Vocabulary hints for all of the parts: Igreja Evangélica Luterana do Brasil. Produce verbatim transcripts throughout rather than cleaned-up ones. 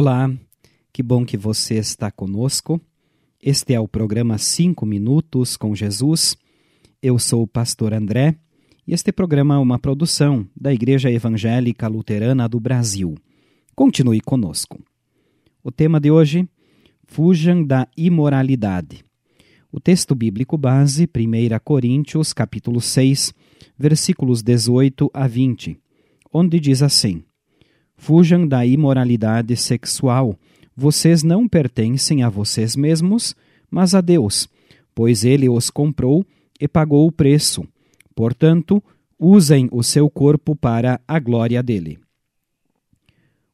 Olá, que bom que você está conosco. Este é o programa cinco Minutos com Jesus. Eu sou o pastor André e este programa é uma produção da Igreja Evangélica Luterana do Brasil. Continue conosco. O tema de hoje, fujam da imoralidade. O texto bíblico base, primeira Coríntios, capítulo seis, versículos dezoito a vinte, onde diz assim: Fujam da imoralidade sexual. Vocês não pertencem a vocês mesmos, mas a Deus, pois Ele os comprou e pagou o preço. Portanto, usem o seu corpo para a glória dele.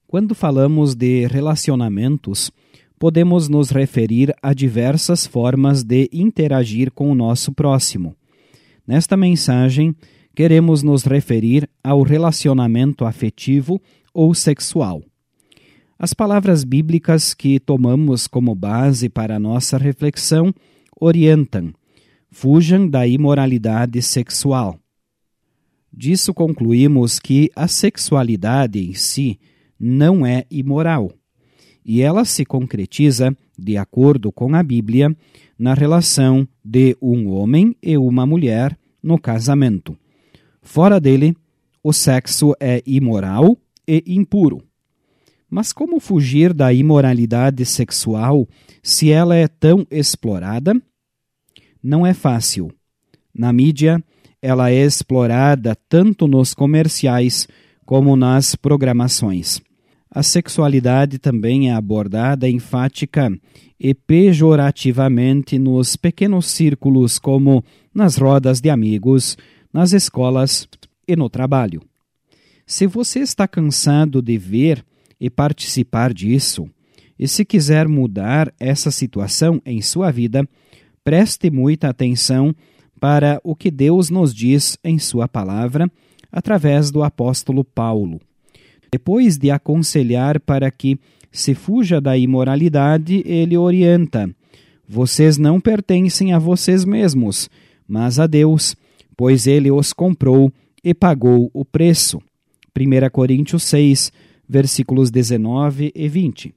Quando falamos de relacionamentos, podemos nos referir a diversas formas de interagir com o nosso próximo. Nesta mensagem, queremos nos referir ao relacionamento afetivo ou sexual. As palavras bíblicas que tomamos como base para nossa reflexão orientam: fujam da imoralidade sexual. Disso concluímos que a sexualidade em si não é imoral, e ela se concretiza, de acordo com a Bíblia, na relação de um homem e uma mulher no casamento. Fora dele, o sexo é imoral e impuro. Mas como fugir da imoralidade sexual se ela é tão explorada? Não é fácil. Na mídia, ela é explorada tanto nos comerciais como nas programações. A sexualidade também é abordada enfática e pejorativamente nos pequenos círculos, como nas rodas de amigos, nas escolas e no trabalho. Se você está cansado de ver e participar disso, e se quiser mudar essa situação em sua vida, preste muita atenção para o que Deus nos diz em sua palavra, através do apóstolo Paulo. Depois de aconselhar para que se fuja da imoralidade, ele orienta: Vocês não pertencem a vocês mesmos, mas a Deus, pois Ele os comprou e pagou o preço. primeira Coríntios seis, versículos dezenove e vinte.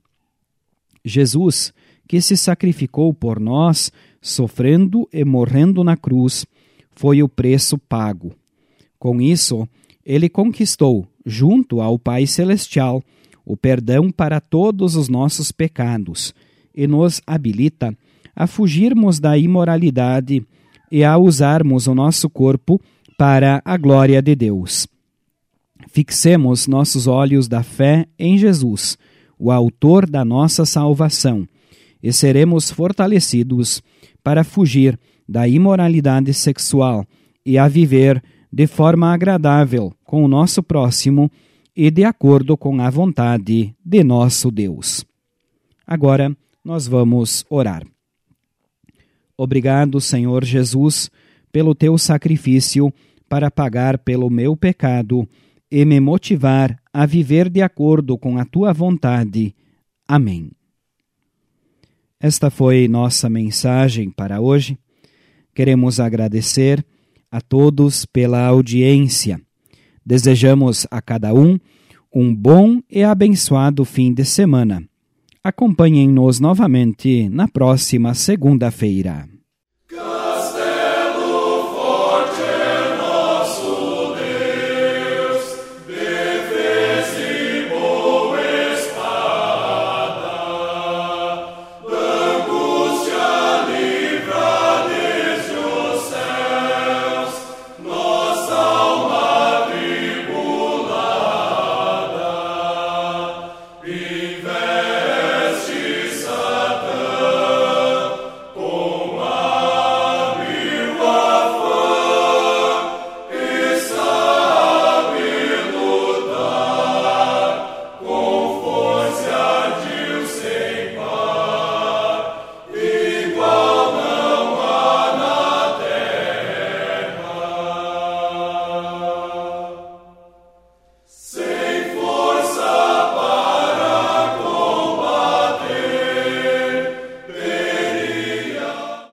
Jesus, que se sacrificou por nós, sofrendo e morrendo na cruz, foi o preço pago. Com isso, Ele conquistou, junto ao Pai Celestial, o perdão para todos os nossos pecados e nos habilita a fugirmos da imoralidade e a usarmos o nosso corpo para a glória de Deus. Fixemos nossos olhos da fé em Jesus, o autor da nossa salvação, e seremos fortalecidos para fugir da imoralidade sexual e a viver de forma agradável com o nosso próximo e de acordo com a vontade de nosso Deus. Agora, nós vamos orar. Obrigado, Senhor Jesus, pelo teu sacrifício para pagar pelo meu pecado e me motivar a viver de acordo com a Tua vontade. Amém. Esta foi nossa mensagem para hoje. Queremos agradecer a todos pela audiência. Desejamos a cada um um bom e abençoado fim de semana. Acompanhem-nos novamente na próxima segunda-feira.